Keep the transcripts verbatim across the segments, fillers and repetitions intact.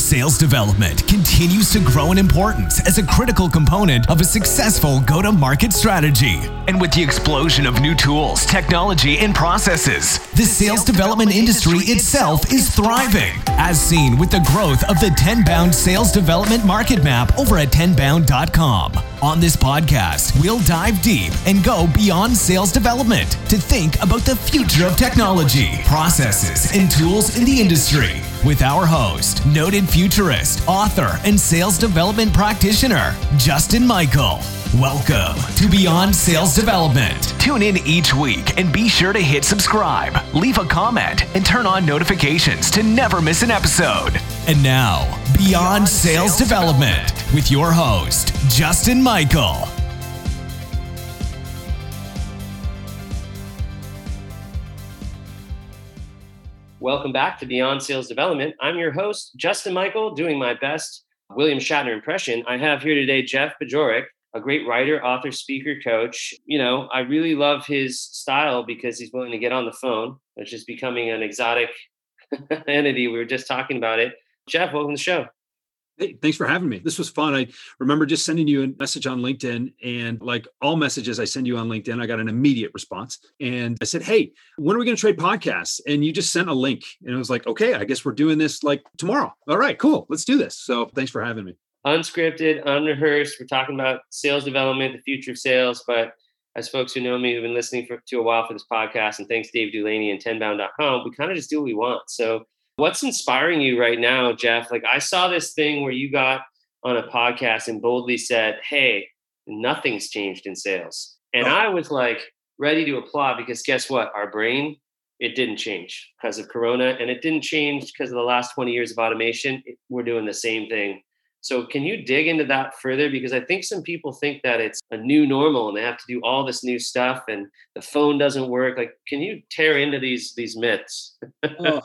Sales development continues to grow in importance as a critical component of a successful go-to-market strategy. And with the explosion of new tools, technology, and processes, the sales development industry itself is thriving, as seen with the growth of the TenBound Sales Development Market Map over at ten bound dot com. On this podcast, we'll dive deep and go beyond sales development to think about the future of technology, processes, and tools in the industry with our host, noted futurist, author, and sales development practitioner, Justin Michael. Welcome to Beyond Sales Development. Tune in each week and be sure to hit subscribe, leave a comment, and turn on notifications to never miss an episode. And now, Beyond Sales Development with your host, Justin Michael. Welcome back to Beyond Sales Development. I'm your host, Justin Michael, doing my best William Shatner impression. I have here today Jeff Bajorek, a great writer, author, speaker, coach. You know, I really love his style because he's willing to get on the phone, which is becoming an exotic entity. We were just talking about it. Jeff, welcome to the show. Hey, thanks for having me. This was fun. I remember just sending you a message on LinkedIn, and like all messages I send you on LinkedIn, I got an immediate response. And I said, hey, when are we going to trade podcasts? And you just sent a link. And I was like, okay, I guess we're doing this like tomorrow. All right, cool. Let's do this. So thanks for having me. Unscripted, unrehearsed. We're talking about sales development, the future of sales. But as folks who know me, who've been listening for, to a while for this podcast, and thanks Dave Dulaney and ten bound dot com, we kind of just do what we want. So what's inspiring you right now, Jeff? Like, I saw this thing where you got on a podcast and boldly said, hey, nothing's changed in sales. And oh. I was like ready to applaud because guess what? Our brain, it didn't change because of Corona, and it didn't change because of the last twenty years of automation. It, we're doing the same thing. So can you dig into that further? Because I think some people think that it's a new normal and they have to do all this new stuff and the phone doesn't work. Like, can you tear into these, these myths? oh.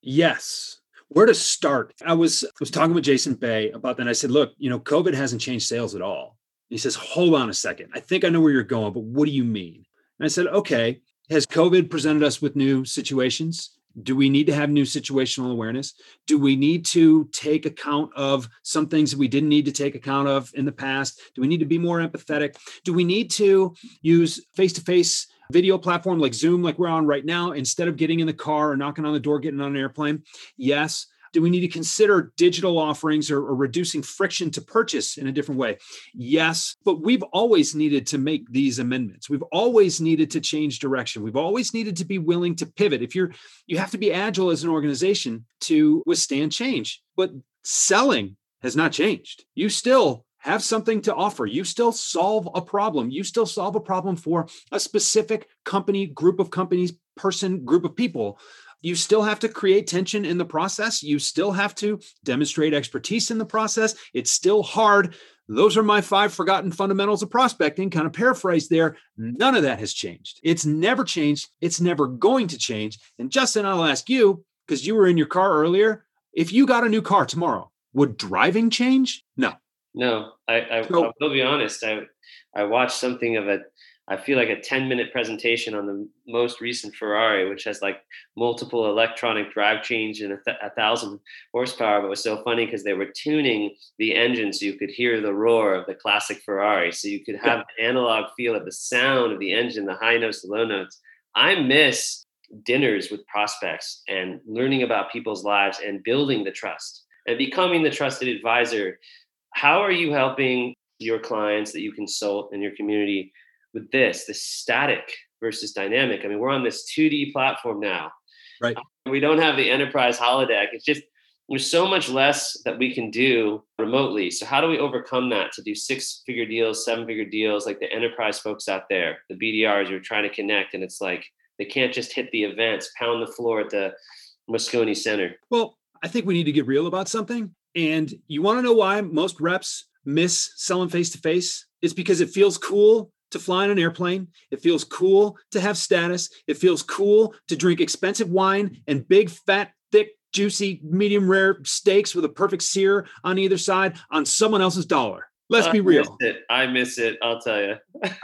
Yes. Where to start? I was was talking with Jason Bay about that. And I said, look, you know, COVID hasn't changed sales at all. And he says, hold on a second. I think I know where you're going, but what do you mean? And I said, okay, has COVID presented us with new situations? Do we need to have new situational awareness? Do we need to take account of some things that we didn't need to take account of in the past? Do we need to be more empathetic? Do we need to use face-to-face video platform like Zoom, like we're on right now, instead of getting in the car or knocking on the door, getting on an airplane? Yes. Do we need to consider digital offerings or, or reducing friction to purchase in a different way? Yes. But we've always needed to make these amendments. We've always needed to change direction. We've always needed to be willing to pivot. If you're, you have to be agile as an organization to withstand change, but selling has not changed. You still have something to offer. You still solve a problem. You still solve a problem for a specific company, group of companies, person, group of people. You still have to create tension in the process. You still have to demonstrate expertise in the process. It's still hard. Those are my five forgotten fundamentals of prospecting, kind of paraphrased there. None of that has changed. It's never changed. It's never going to change. And Justin, I'll ask you, because you were in your car earlier, if you got a new car tomorrow, would driving change? No. No, I, I, so, I will be honest. I I watched something of a, I feel like a ten minute presentation on the most recent Ferrari, which has like multiple electronic drive change and a, th- a thousand horsepower. But it was so funny because they were tuning the engine so you could hear the roar of the classic Ferrari. So you could have the analog feel of the sound of the engine, the high notes, the low notes. I miss dinners with prospects and learning about people's lives and building the trust and becoming the trusted advisor. How are you helping your clients that you consult in your community with this, the static versus dynamic? I mean, we're on this two D platform now, right? We don't have the enterprise holodeck. It's just, there's so much less that we can do remotely. So how do we overcome that to do six figure deals, seven figure deals, like the enterprise folks out there, the B D Rs who are trying to connect? And it's like, they can't just hit the events, pound the floor at the Moscone Center. Well, I think we need to get real about something. And you want to know why most reps miss selling face-to-face? It's because it feels cool to fly on an airplane. It feels cool to have status. It feels cool to drink expensive wine and big, fat, thick, juicy, medium rare steaks with a perfect sear on either side on someone else's dollar. Let's I be real. Miss it. I miss it. I'll tell you.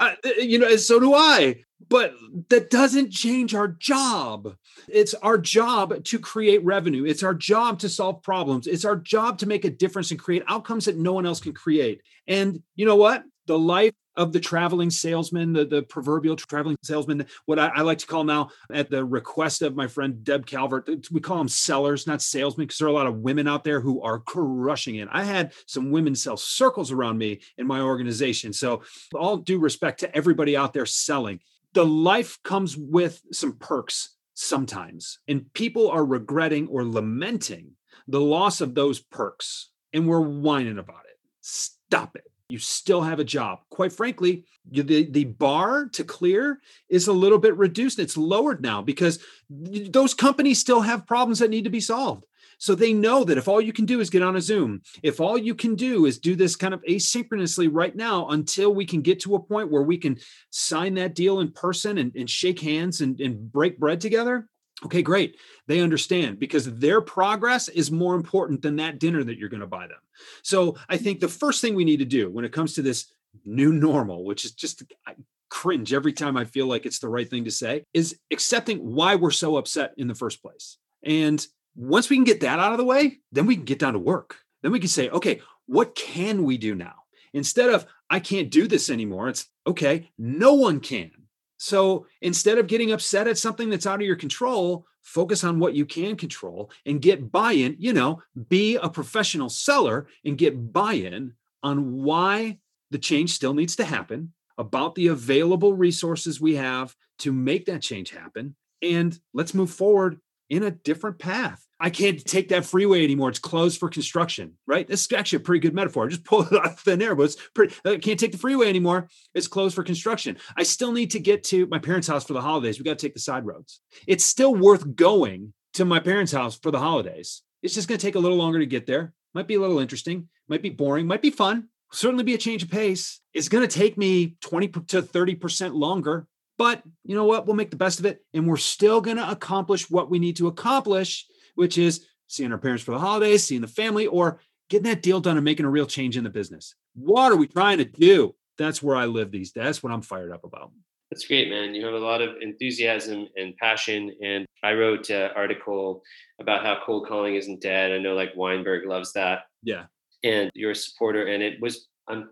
I, you know, so do I. But that doesn't change our job. It's our job to create revenue. It's our job to solve problems. It's our job to make a difference and create outcomes that no one else can create. And you know what? The life of the traveling salesman, the, the proverbial traveling salesman, what I, I like to call now at the request of my friend Deb Calvert, we call them sellers, not salesmen, because there are a lot of women out there who are crushing it. I had some women sell circles around me in my organization. So all due respect to everybody out there selling. The life comes with some perks sometimes, and people are regretting or lamenting the loss of those perks, and we're whining about it. Stop it. You still have a job. Quite frankly, the, the bar to clear is a little bit reduced. It's lowered now because those companies still have problems that need to be solved. So they know that if all you can do is get on a Zoom, if all you can do is do this kind of asynchronously right now until we can get to a point where we can sign that deal in person and, and shake hands and, and break bread together, okay, great. They understand because their progress is more important than that dinner that you're going to buy them. So I think the first thing we need to do when it comes to this new normal, which is just I cringe every time I feel like it's the right thing to say, is accepting why we're so upset in the first place. And once we can get that out of the way, then we can get down to work. Then we can say, okay, what can we do now? Instead of, I can't do this anymore, it's, okay, no one can. So instead of getting upset at something that's out of your control, focus on what you can control and get buy-in, you know, be a professional seller and get buy-in on why the change still needs to happen, about the available resources we have to make that change happen. And let's move forward in a different path. I can't take that freeway anymore. It's closed for construction, right? This is actually a pretty good metaphor. I just pulled it out of thin air, but it's pretty, I can't take the freeway anymore. It's closed for construction. I still need to get to my parents' house for the holidays. We got to take the side roads. It's still worth going to my parents' house for the holidays. It's just going to take a little longer to get there. Might be a little interesting, might be boring, might be fun, certainly be a change of pace. It's going to take me twenty to thirty percent longer, but you know what? We'll make the best of it. And we're still going to accomplish what we need to accomplish, which is seeing our parents for the holidays, seeing the family, or getting that deal done and making a real change in the business. What are we trying to do? That's where I live these days. That's what I'm fired up about. That's great, man. You have a lot of enthusiasm and passion. And I wrote an article about how cold calling isn't dead. I know like Weinberg loves that. Yeah. And you're a supporter. And it was, um,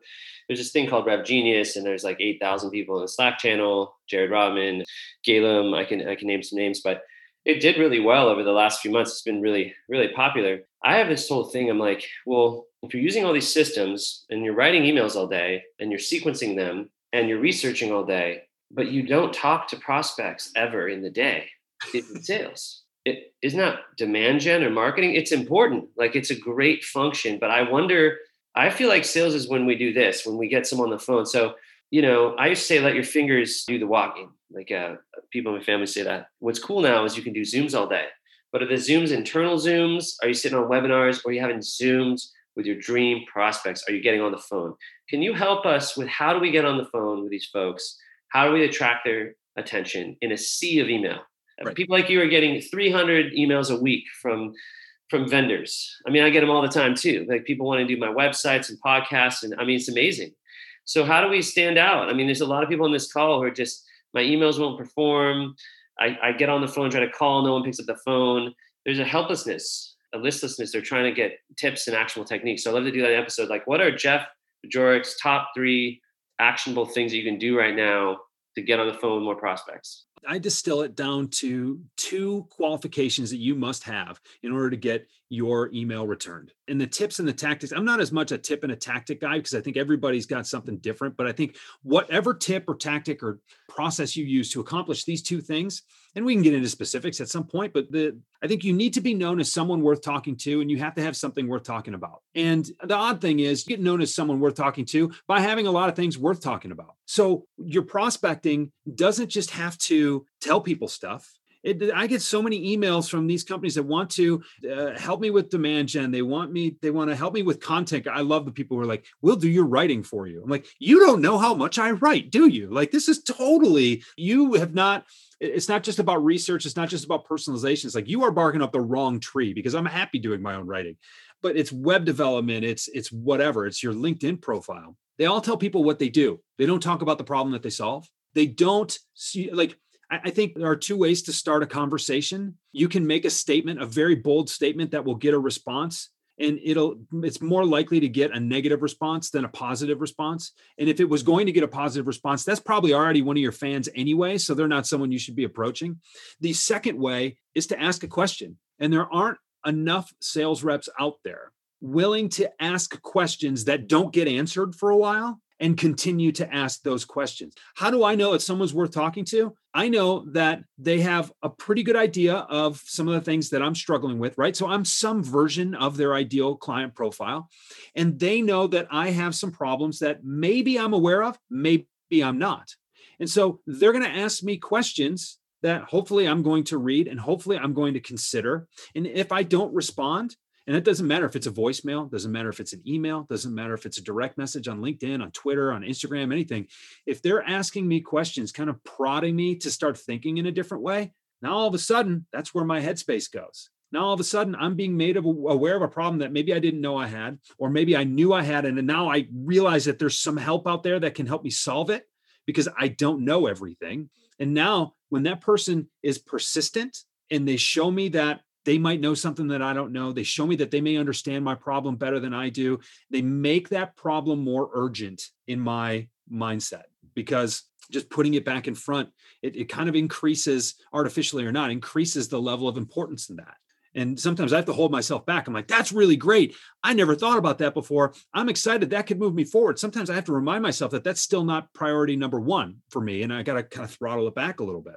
there's this thing called Rev Genius, and there's like eight thousand people in the Slack channel, Jared Rodman, Galem, I can I can name some names, but it did really well over the last few months. It's been really, really popular. I have this whole thing. I'm like, well, if you're using all these systems and you're writing emails all day and you're sequencing them and you're researching all day, but you don't talk to prospects ever in the day, it's sales. It is not demand gen or marketing. It's important. Like it's a great function, but I wonder, I feel like sales is when we do this, when we get someone on the phone. So, you know, I used to say, let your fingers do the walking. Like uh, people in my family say that. What's cool now is you can do Zooms all day. But are the Zooms internal Zooms? Are you sitting on webinars? Or are you having Zooms with your dream prospects? Are you getting on the phone? Can you help us with how do we get on the phone with these folks? How do we attract their attention in a sea of email? Right. People like you are getting three hundred emails a week from from vendors. I mean, I get them all the time too. Like people want to do my websites and podcasts. And I mean, it's amazing. So how do we stand out? I mean, there's a lot of people on this call who are just, my emails won't perform. I, I get on the phone, try to call. No one picks up the phone. There's a helplessness, a listlessness. They're trying to get tips and actionable techniques. So I'd love to do that episode. Like, what are Jeff Bajorek's top three actionable things that you can do right now to get on the phone with more prospects? I distill it down to two qualifications that you must have in order to get your email returned. And the tips and the tactics, I'm not as much a tip and a tactic guy because I think everybody's got something different, but I think whatever tip or tactic or process you use to accomplish these two things, and we can get into specifics at some point, but the I think you need to be known as someone worth talking to, and you have to have something worth talking about. And the odd thing is you get known as someone worth talking to by having a lot of things worth talking about. So your prospecting doesn't just have to tell people stuff. It, I get so many emails from these companies that want to uh, help me with demand gen. They want me, they want to help me with content. I love the people who are like, we'll do your writing for you. I'm like, you don't know how much I write, do you? Like, this is totally, you have not, it's not just about research. It's not just about personalization. It's like you are barking up the wrong tree because I'm happy doing my own writing, but it's web development. It's, it's whatever. It's your LinkedIn profile. They all tell people what they do. They don't talk about the problem that they solve. They don't see, like, I think there are two ways to start a conversation. You can make a statement, a very bold statement that will get a response, and it'll, it's more likely to get a negative response than a positive response. And if it was going to get a positive response, that's probably already one of your fans anyway. So they're not someone you should be approaching. The second way is to ask a question. And there aren't enough sales reps out there willing to ask questions that don't get answered for a while and continue to ask those questions. How do I know if someone's worth talking to? I know that they have a pretty good idea of some of the things that I'm struggling with, right? So I'm some version of their ideal client profile. And they know that I have some problems that maybe I'm aware of, maybe I'm not. And so they're going to ask me questions that hopefully I'm going to read and hopefully I'm going to consider. And if I don't respond, and it doesn't matter if it's a voicemail, doesn't matter if it's an email, doesn't matter if it's a direct message on LinkedIn, on Twitter, on Instagram, anything. If they're asking me questions, kind of prodding me to start thinking in a different way, now all of a sudden, that's where my headspace goes. Now all of a sudden, I'm being made aware of a problem that maybe I didn't know I had, or maybe I knew I had, and now I realize that there's some help out there that can help me solve it because I don't know everything. And now when that person is persistent and they show me that they might know something that I don't know. They show me that they may understand my problem better than I do. They make that problem more urgent in my mindset because just putting it back in front, it, it kind of increases, artificially or not, increases the level of importance in that. And sometimes I have to hold myself back. I'm like, that's really great. I never thought about that before. I'm excited. That could move me forward. Sometimes I have to remind myself that that's still not priority number one for me. And I got to kind of throttle it back a little bit.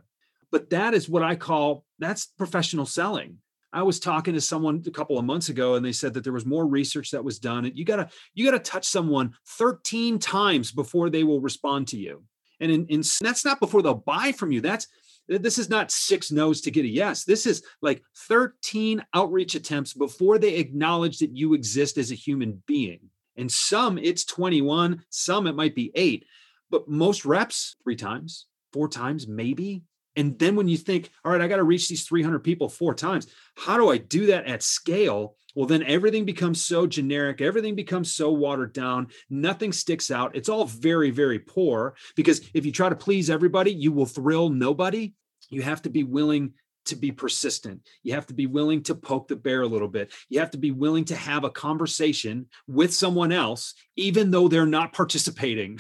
But that is what I call, that's professional selling. I was talking to someone a couple of months ago, and they said that there was more research that was done. You gotta, you gotta touch someone thirteen times before they will respond to you. And in, in, that's not before they'll buy from you. That's, this is not six no's to get a yes. This is like thirteen outreach attempts before they acknowledge that you exist as a human being. And some it's twenty-one, some it might be eight, but most reps three times, four times, maybe. And then when you think, all right, I got to reach these three hundred people four times. How do I do that at scale? Well, then everything becomes so generic. Everything becomes so watered down. Nothing sticks out. It's all very, very poor because if you try to please everybody, you will thrill nobody. You have to be willing to be persistent. You have to be willing to poke the bear a little bit. You have to be willing to have a conversation with someone else, even though they're not participating.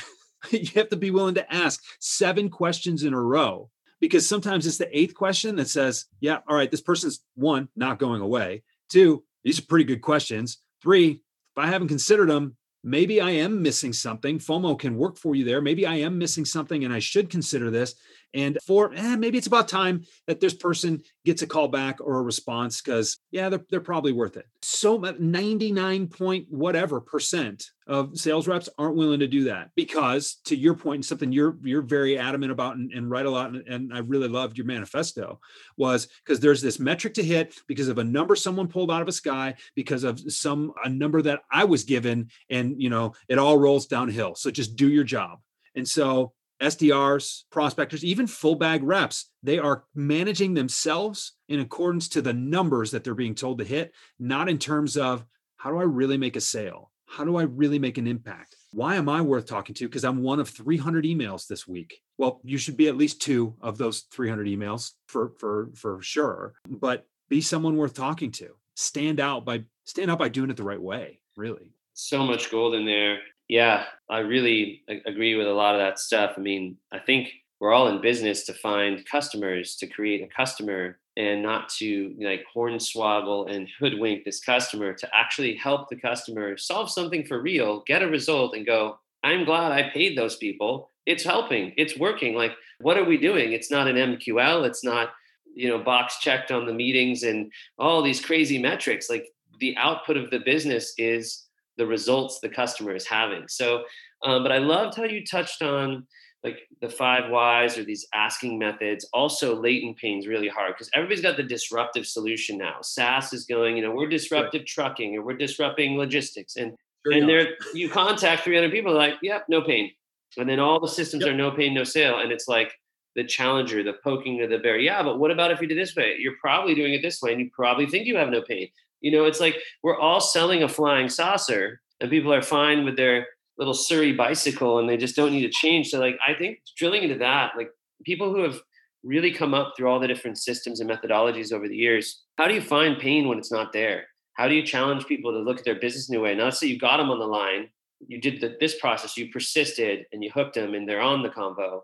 You have to be willing to ask seven questions in a row. Because sometimes it's the eighth question that says, yeah, all right, this person's one, not going away. Two, these are pretty good questions. Three, if I haven't considered them, maybe I am missing something. FOMO can work for you there. Maybe I am missing something and I should consider this. And four, eh, maybe it's about time that this person gets a call back or a response because, yeah, they're, they're probably worth it. So ninety-nine point whatever percent of sales reps aren't willing to do that because, to your point, something you're you're very adamant about and, and write a lot, and, and I really loved your manifesto, was because there's this metric to hit because of a number someone pulled out of a sky, because of some a number that I was given, and you know it all rolls downhill. So just do your job. And so S D Rs, prospectors, even full bag reps, they are managing themselves in accordance to the numbers that they're being told to hit, not in terms of how do I really make a sale? How do I really make an impact? Why am I worth talking to? Because I'm one of three hundred emails this week. Well, you should be at least two of those three hundred emails for, for, for sure, but be someone worth talking to. Stand out by, stand out by doing it the right way, really. So much gold in there. Yeah, I really agree with a lot of that stuff. I mean, I think we're all in business to find customers, to create a customer, and not to like hornswoggle and hoodwink this customer, to actually help the customer solve something for real, get a result and go, I'm glad I paid those people. It's helping. It's working. Like, what are we doing? It's not an M Q L. It's not, you know, box checked on the meetings and all these crazy metrics. Like the output of the business is the results the customer is having. So, um, but I loved how you touched on like the five whys or these asking methods. Also, latent pain's really hard because everybody's got the disruptive solution now. SaaS is going, you know, we're disruptive trucking or we're disrupting logistics, and sure and there you contact three hundred people like, yep, no pain, and then all the systems yep. are no pain, no sale, and it's like the challenger, the poking of the bear. Yeah, but what about if you did this way? You're probably doing it this way, and you probably think you have no pain. You know, it's like we're all selling a flying saucer and people are fine with their little Surrey bicycle and they just don't need to change. So like, I think drilling into that, like people who have really come up through all the different systems and methodologies over the years, how do you find pain when it's not there? How do you challenge people to look at their business in a new way? Not so you got them on the line, you did the, this process, you persisted and you hooked them and they're on the convo.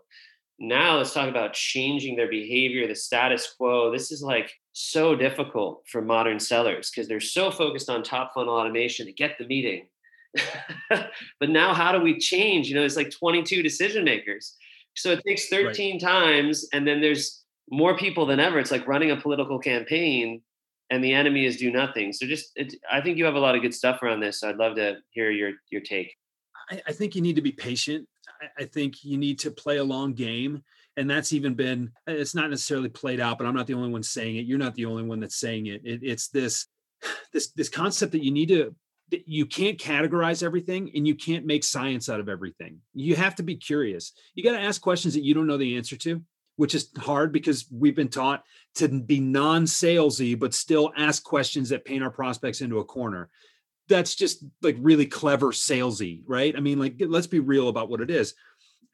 Now let's talk about changing their behavior, the status quo. This is like so difficult for modern sellers because they're so focused on top funnel automation to get the meeting. But now how do we change? You know, it's like twenty-two decision makers. So it takes thirteen right. times. And then there's more people than ever. It's like running a political campaign and the enemy is do nothing. So just, it, I think you have a lot of good stuff around this. So I'd love to hear your, your take. I, I think you need to be patient. I think you need to play a long game. And that's even been, it's not necessarily played out, but I'm not the only one saying it. You're not the only one that's saying it. it it's this, this, this concept that you need to, that you can't categorize everything and you can't make science out of everything. You have to be curious. You got to ask questions that you don't know the answer to, which is hard because we've been taught to be non-salesy, but still ask questions that paint our prospects into a corner. That's just like really clever salesy, right? I mean, like, let's be real about what it is.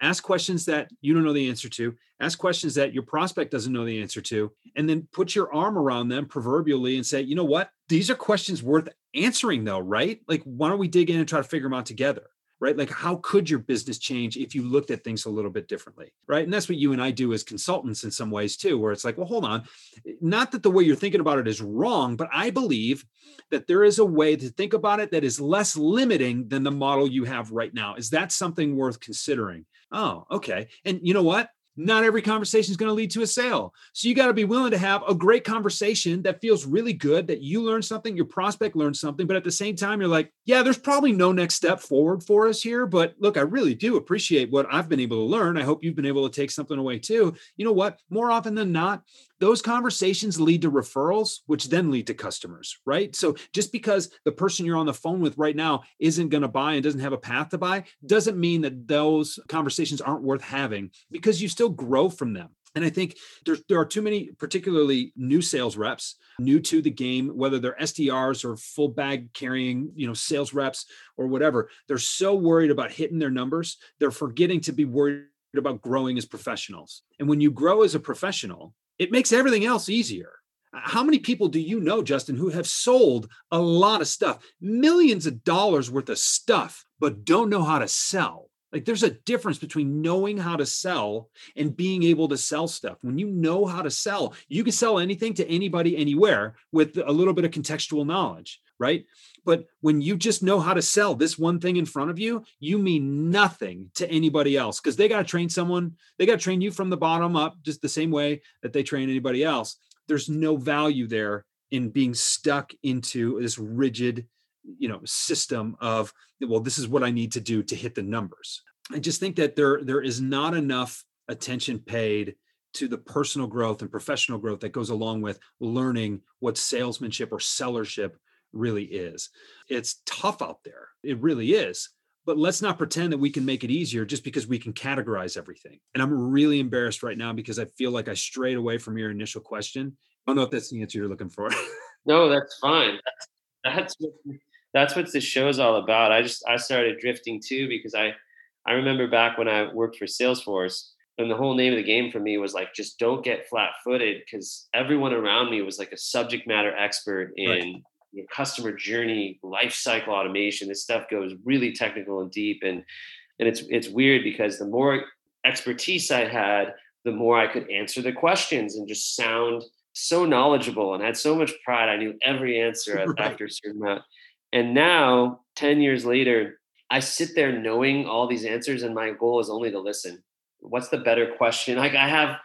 Ask questions that you don't know the answer to. Ask questions that your prospect doesn't know the answer to, and then put your arm around them proverbially and say, you know what? These are questions worth answering though, right? Like, why don't we dig in and try to figure them out together, right? Like, how could your business change if you looked at things a little bit differently, right? And that's what you and I do as consultants in some ways too, where it's like, well, hold on. Not that the way you're thinking about it is wrong, but I believe that there is a way to think about it that is less limiting than the model you have right now. Is that something worth considering? Oh, okay. And you know what? Not every conversation is going to lead to a sale. So you got to be willing to have a great conversation that feels really good, that you learn something, your prospect learns something. But at the same time, you're like, yeah, there's probably no next step forward for us here. But look, I really do appreciate what I've been able to learn. I hope you've been able to take something away too. You know what? More often than not, those conversations lead to referrals, which then lead to customers, right? So just because the person you're on the phone with right now isn't going to buy and doesn't have a path to buy, doesn't mean that those conversations aren't worth having, because you still grow from them. And I think there's, there are too many, particularly new sales reps, new to the game, whether they're S D Rs or full bag carrying, you know, sales reps or whatever. They're so worried about hitting their numbers. They're forgetting to be worried about growing as professionals. And when you grow as a professional, it makes everything else easier. How many people do you know, Justin, who have sold a lot of stuff, millions of dollars worth of stuff, but don't know how to sell? Like, there's a difference between knowing how to sell and being able to sell stuff. When you know how to sell, you can sell anything to anybody, anywhere with a little bit of contextual knowledge, right? But when you just know how to sell this one thing in front of you, you mean nothing to anybody else, because they got to train someone. They got to train you from the bottom up, just the same way that they train anybody else. There's no value there in being stuck into this rigid, you know, system of, well, this is what I need to do to hit the numbers. I just think that there, there is not enough attention paid to the personal growth and professional growth that goes along with learning what salesmanship or sellership really is. It's tough out there. It really is. But let's not pretend that we can make it easier just because we can categorize everything. And I'm really embarrassed right now because I feel like I strayed away from your initial question. I don't know if that's the answer you're looking for. No, that's fine. That's, that's what That's what this show is all about. I just, I started drifting too, because I, I remember back when I worked for Salesforce, and the whole name of the game for me was like, just don't get flat footed, because everyone around me was like a subject matter expert in right. your customer journey, life cycle automation. This stuff goes really technical and deep. And, and it's, it's weird because the more expertise I had, the more I could answer the questions and just sound so knowledgeable and had so much pride. I knew every answer right. after a certain amount. And now, ten years later, I sit there knowing all these answers, and my goal is only to listen. What's the better question? Like, I have,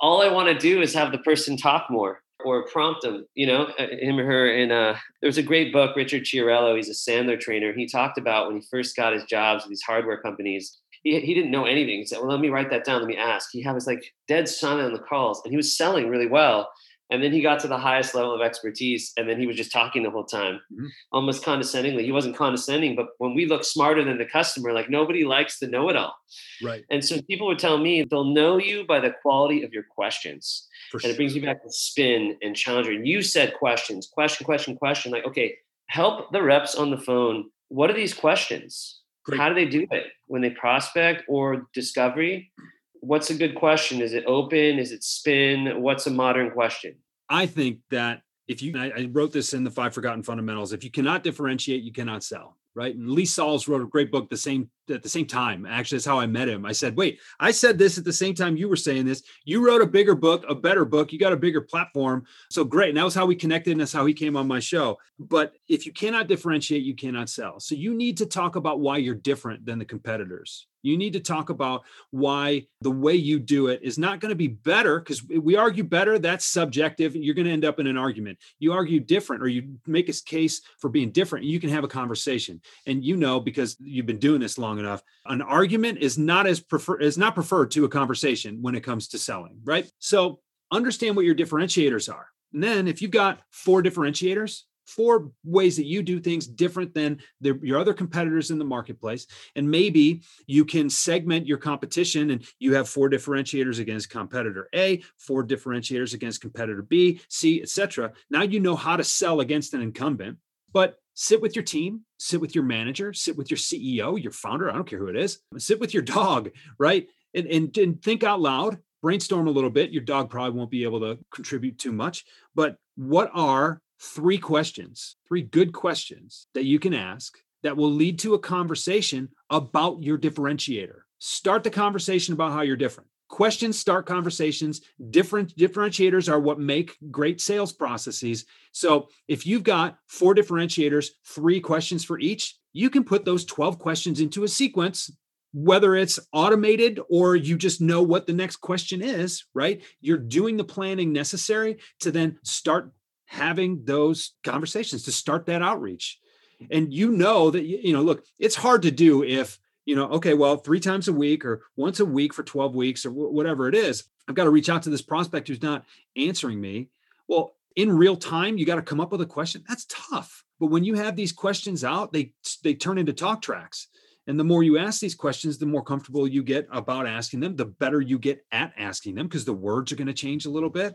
all I want to do is have the person talk more or prompt them, you know, him or her. And uh, there was a great book, Richard Chiarello, he's a Sandler trainer. He talked about when he first got his jobs with these hardware companies, he, he didn't know anything. He said, well, let me write that down. Let me ask. He had his like dead silent on the calls, and he was selling really well. And then he got to the highest level of expertise, and then he was just talking the whole time, mm-hmm. almost condescendingly. He wasn't condescending, but when we look smarter than the customer, like nobody likes to know it all. Right. And so people would tell me they'll know you by the quality of your questions. For and it brings sure. me back to spin and challenger. And you said questions, question, question, question. Like, okay, help the reps on the phone. What are these questions? Great. How do they do it when they prospect or discovery? What's a good question? Is it open? Is it spin? What's a modern question? I think that if you, I, I wrote this in the Five Forgotten Fundamentals, if you cannot differentiate, you cannot sell. Right. And Lee Sauls wrote a great book the same at the same time. Actually, that's how I met him. I said, wait, I said this at the same time you were saying this. You wrote a bigger book, a better book. You got a bigger platform. So great. And that was how we connected. And that's how he came on my show. But if you cannot differentiate, you cannot sell. So you need to talk about why you're different than the competitors. You need to talk about why the way you do it is not going to be better, because we argue better, that's subjective. You're going to end up in an argument. You argue different, or you make a case for being different, you can have a conversation. And you know, because you've been doing this long enough, an argument is not as prefer- is not preferred to a conversation when it comes to selling, right? So understand what your differentiators are. And then if you've got four differentiators, four ways that you do things different than the, your other competitors in the marketplace. And maybe you can segment your competition and you have four differentiators against competitor A, four differentiators against competitor B, C, et cetera. Now you know how to sell against an incumbent, but sit with your team, sit with your manager, sit with your C E O, your founder, I don't care who it is, sit with your dog, right? And, and, and think out loud, brainstorm a little bit. Your dog probably won't be able to contribute too much, but what are Three questions, three good questions that you can ask that will lead to a conversation about your differentiator. Start the conversation about how you're different. Questions start conversations. Different differentiators are what make great sales processes. So if you've got four differentiators, three questions for each, you can put those twelve questions into a sequence, whether it's automated or you just know what the next question is, right? You're doing the planning necessary to then start having those conversations to start that outreach. And you know that, you know, look, it's hard to do if, you know, okay, well, three times a week or once a week for twelve weeks or w- whatever it is, I've got to reach out to this prospect who's not answering me. Well, in real time, you got to come up with a question. That's tough. But when you have these questions out, they they turn into talk tracks. And the more you ask these questions, the more comfortable you get about asking them, the better you get at asking them, because the words are going to change a little bit.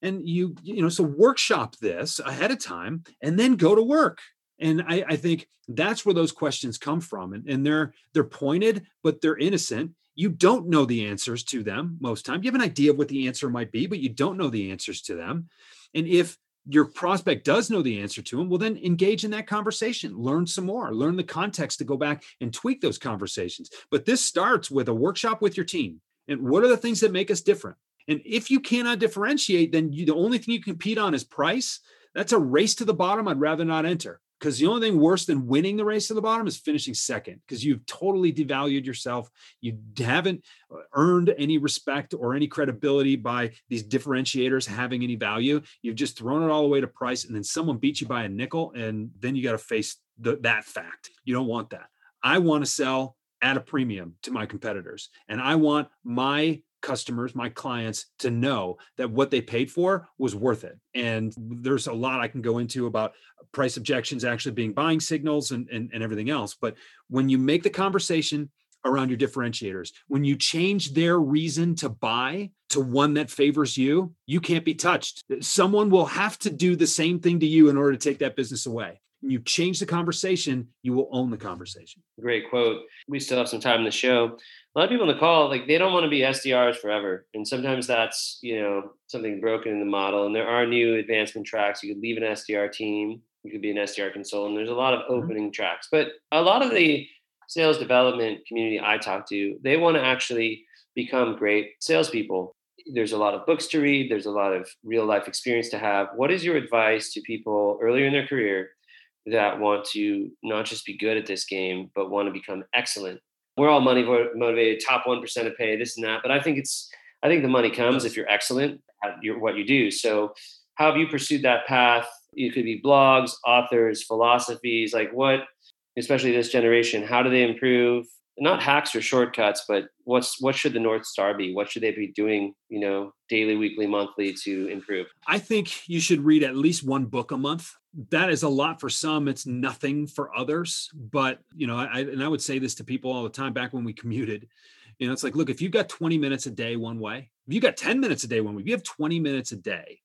And you, you know, so workshop this ahead of time and then go to work. And I, I think that's where those questions come from. And, and they're, they're pointed, but they're innocent. You don't know the answers to them most time. You have an idea of what the answer might be, but you don't know the answers to them. And if your prospect does know the answer to them, well, then engage in that conversation, learn some more, learn the context to go back and tweak those conversations. But this starts with a workshop with your team. And what are the things that make us different? And if you cannot differentiate, then you, the only thing you compete on is price. That's a race to the bottom I'd rather not enter, because the only thing worse than winning the race to the bottom is finishing second, because you've totally devalued yourself. You haven't earned any respect or any credibility by these differentiators having any value. You've just thrown it all away to price, and then someone beat you by a nickel, and then you got to face the, that fact. You don't want that. I want to sell at a premium to my competitors, and I want my customers, my clients, to know that what they paid for was worth it. And there's a lot I can go into about price objections actually being buying signals and, and, and everything else. But when you make the conversation around your differentiators, when you change their reason to buy to one that favors you, you can't be touched. Someone will have to do the same thing to you in order to take that business away. You change the conversation, you will own the conversation. Great quote. We still have some time in the show. A lot of people on the call, like, they don't want to be S D Rs forever. And sometimes that's, you know, something broken in the model. And there are new advancement tracks. You could leave an S D R team. You could be an S D R consultant. There's a lot of opening mm-hmm. tracks. But a lot of the sales development community I talk to, they want to actually become great salespeople. There's a lot of books to read. There's a lot of real life experience to have. What is your advice to people earlier in their career that want to not just be good at this game, but want to become excellent? We're all money motivated, top one percent of pay, this and that. But I think it's, I think the money comes if you're excellent at your, what you do. So how have you pursued that path? It could be blogs, authors, philosophies, like what, especially this generation, how do they improve? Not hacks or shortcuts, but what's what should the North Star be? What should they be doing, you know, daily, weekly, monthly to improve? I think you should read at least one book a month. That is a lot for some. It's nothing for others. But, you know, I and I would say this to people all the time back when we commuted. You know, it's like, look, if you've got twenty minutes a day one way, if you've got ten minutes a day one way, if you have twenty minutes a day,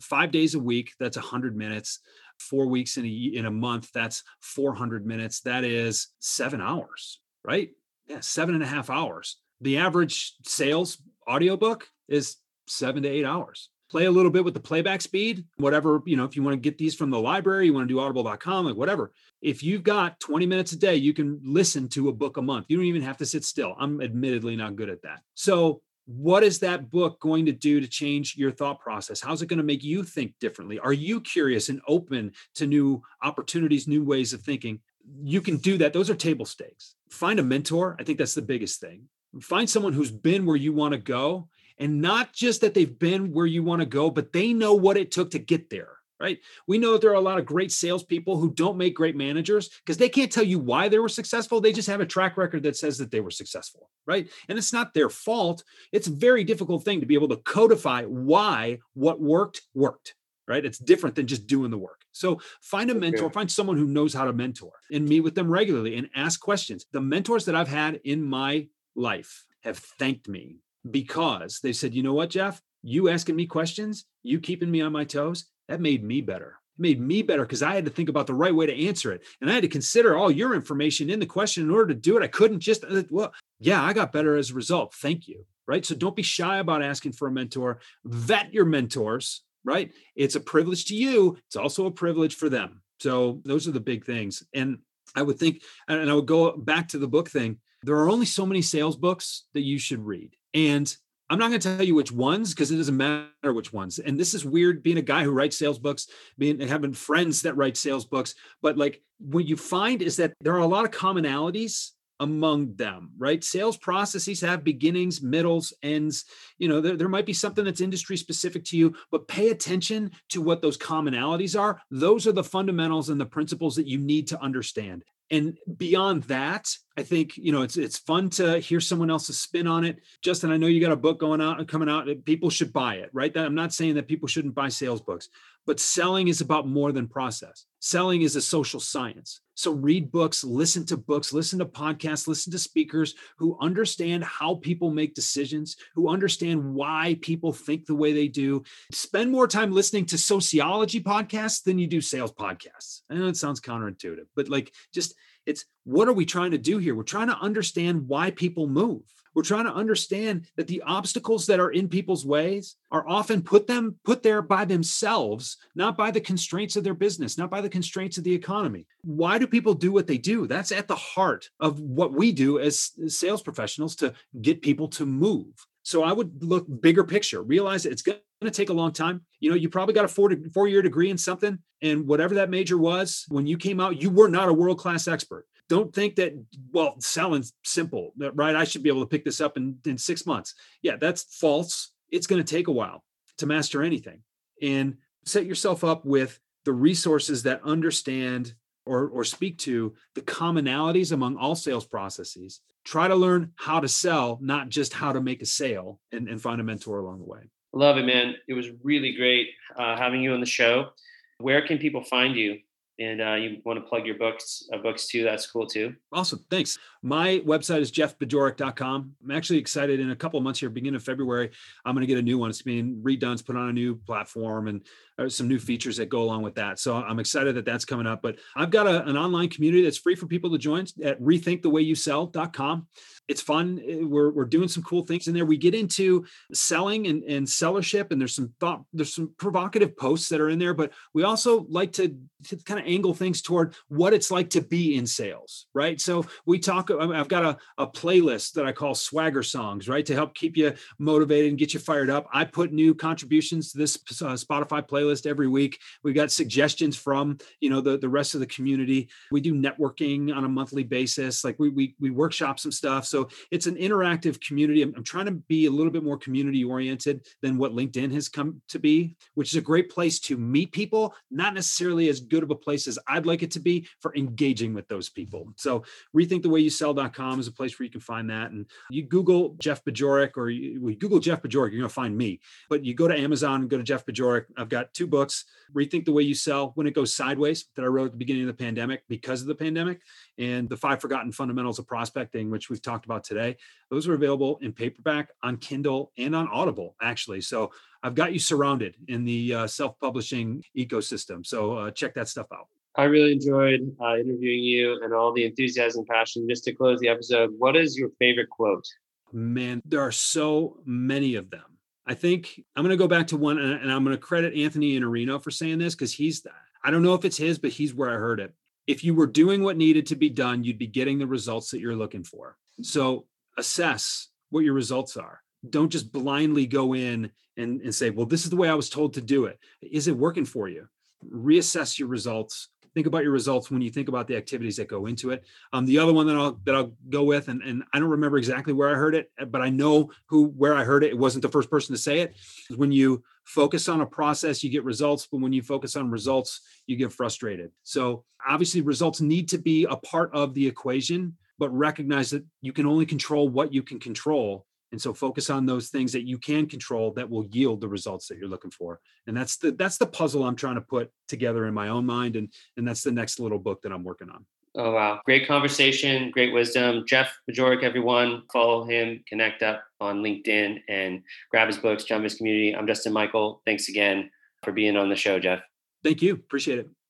five days a week, that's one hundred minutes. four weeks in a, in a month, that's four hundred minutes. That is seven hours, right? Yeah, seven and a half hours. The average sales audiobook is seven to eight hours. Play a little bit with the playback speed, whatever, you know, if you want to get these from the library, you want to do audible dot com, like whatever. If you've got twenty minutes a day, you can listen to a book a month. You don't even have to sit still. I'm admittedly not good at that. So what is that book going to do to change your thought process? How's it going to make you think differently? Are you curious and open to new opportunities, new ways of thinking? You can do that. Those are table stakes. Find a mentor. I think that's the biggest thing. Find someone who's been where you want to go. And not just that they've been where you want to go, but they know what it took to get there, right? We know that there are a lot of great salespeople who don't make great managers because they can't tell you why they were successful. They just have a track record that says that they were successful, right? And it's not their fault. It's a very difficult thing to be able to codify why what worked, worked, right? It's different than just doing the work. So find a mentor, find someone who knows how to mentor and meet with them regularly and ask questions. The mentors that I've had in my life have thanked me because they said, you know what, Jeff, you asking me questions, you keeping me on my toes, that made me better. It made me better because I had to think about the right way to answer it. And I had to consider all your information in the question in order to do it. I couldn't just, well, yeah, I got better as a result. Thank you, right? So don't be shy about asking for a mentor. Vet your mentors, right? It's a privilege to you. It's also a privilege for them. So those are the big things. And I would think, and I would go back to the book thing, there are only so many sales books that you should read. And I'm not going to tell you which ones because it doesn't matter which ones. And this is weird being a guy who writes sales books, being having friends that write sales books. But like what you find is that there are a lot of commonalities among them, right? Sales processes have beginnings, middles, ends. You know, there, there might be something that's industry specific to you, but pay attention to what those commonalities are. Those are the fundamentals and the principles that you need to understand. And beyond that, I think, you know, it's it's fun to hear someone else's spin on it. Justin, I know you got a book going out and coming out. People should buy it, right? I'm not saying that people shouldn't buy sales books, but selling is about more than process. Selling is a social science. So read books, listen to books, listen to podcasts, listen to speakers who understand how people make decisions, who understand why people think the way they do. Spend more time listening to sociology podcasts than you do sales podcasts. I know it sounds counterintuitive, but like just it's what are we trying to do here? We're trying to understand why people move. We're trying to understand that the obstacles that are in people's ways are often put them put there by themselves, not by the constraints of their business, not by the constraints of the economy. Why do people do what they do? That's at the heart of what we do as sales professionals to get people to move. So I would look bigger picture, realize that it's going to take a long time. You know, you probably got a four to, four-year degree in something, and whatever that major was, when you came out, you were not a world-class expert. Don't think that, well, selling's simple, right? I should be able to pick this up in, in six months. Yeah, that's false. It's going to take a while to master anything. And set yourself up with the resources that understand or, or speak to the commonalities among all sales processes. Try to learn how to sell, not just how to make a sale, and, and find a mentor along the way. Love it, man. It was really great uh, having you on the show. Where can people find you? And uh, you want to plug your books, uh, books too. That's cool too. Awesome. Thanks. My website is jeff bajorek dot com. I'm actually excited in a couple of months here, beginning of February, I'm going to get a new one. It's being redone. It's put on a new platform and uh, some new features that go along with that. So I'm excited that that's coming up, but I've got a, an online community that's free for people to join at rethink the way you sell dot com. It's fun. We're we're doing some cool things in there. We get into selling and, and sellership, and there's some thought, there's some provocative posts that are in there, but we also like to, to kind of angle things toward what it's like to be in sales, right? So we talk, I've got a, a playlist that I call Swagger Songs, right? To help keep you motivated and get you fired up. I put new contributions to this uh, Spotify playlist every week. We've got suggestions from, you know, the, the rest of the community. We do networking on a monthly basis. Like we, we, we workshop some stuff. So So it's an interactive community. I'm, I'm trying to be a little bit more community oriented than what LinkedIn has come to be, which is a great place to meet people, not necessarily as good of a place as I'd like it to be for engaging with those people. So rethink the way you sell dot com is a place where you can find that. And you Google Jeff Bajorek or you, well, you Google Jeff Bajorek, you're going to find me, but you go to Amazon and go to Jeff Bajorek. I've got two books, Rethink the Way You Sell When It Goes Sideways, that I wrote at the beginning of the pandemic because of the pandemic, and The Five Forgotten Fundamentals of Prospecting, which we've talked about today. Those are available in paperback, on Kindle, and on Audible, actually. So I've got you surrounded in the uh, self-publishing ecosystem. So uh, check that stuff out. I really enjoyed uh, interviewing you and all the enthusiasm and passion. Just to close the episode, what is your favorite quote? Man, there are so many of them. I think I'm going to go back to one, and I'm going to credit Anthony Inarino for saying this, because he's, I don't know if it's his, but he's where I heard it. If you were doing what needed to be done, you'd be getting the results that you're looking for. So assess what your results are. Don't just blindly go in and, and say, well, this is the way I was told to do it. Is it working for you? Reassess your results. Think about your results when you think about the activities that go into it. Um, the other one that I'll that I'll go with, and, and I don't remember exactly where I heard it, but I know who where I heard it. It wasn't the first person to say it. When you focus on a process, you get results. But when you focus on results, you get frustrated. So obviously, results need to be a part of the equation, but recognize that you can only control what you can control. And so focus on those things that you can control that will yield the results that you're looking for. And that's the that's the puzzle I'm trying to put together in my own mind. And, and that's the next little book that I'm working on. Oh, wow. Great conversation. Great wisdom. Jeff Bajorek, everyone. Follow him, connect up on LinkedIn, and grab his books, jump his community. I'm Justin Michael. Thanks again for being on the show, Jeff. Thank you. Appreciate it.